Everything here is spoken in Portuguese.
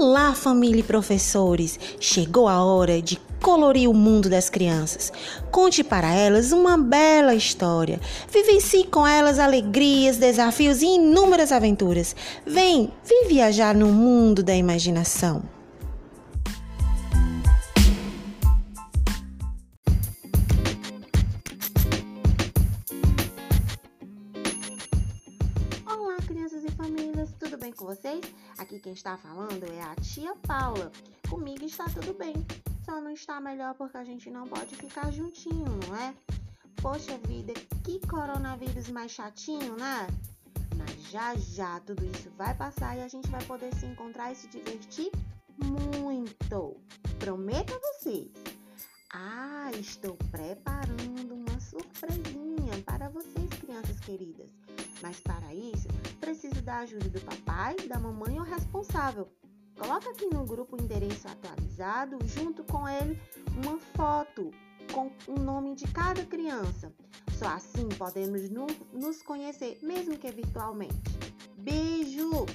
Olá, família e professores! Chegou a hora de colorir o mundo das crianças. Conte para elas uma bela história. Vivencie com elas alegrias, desafios e inúmeras aventuras. Vem viajar no mundo da imaginação. Olá, crianças e famílias! Tudo bem com vocês? Aqui quem está falando é a tia Paula. Comigo está tudo bem, só não está melhor porque a gente não pode ficar juntinho, não é? Poxa vida, que coronavírus mais chatinho, né? Mas já tudo isso vai passar e a gente vai poder se encontrar e se divertir muito. Prometo a vocês. Ah, estou preparando uma surpresinha para vocês, crianças queridas. Mas para isso, preciso da ajuda do papai, da mamãe ou responsável. Coloca aqui no grupo o endereço atualizado, junto com ele uma foto com o nome de cada criança. Só assim podemos nos conhecer, mesmo que virtualmente. Beijo!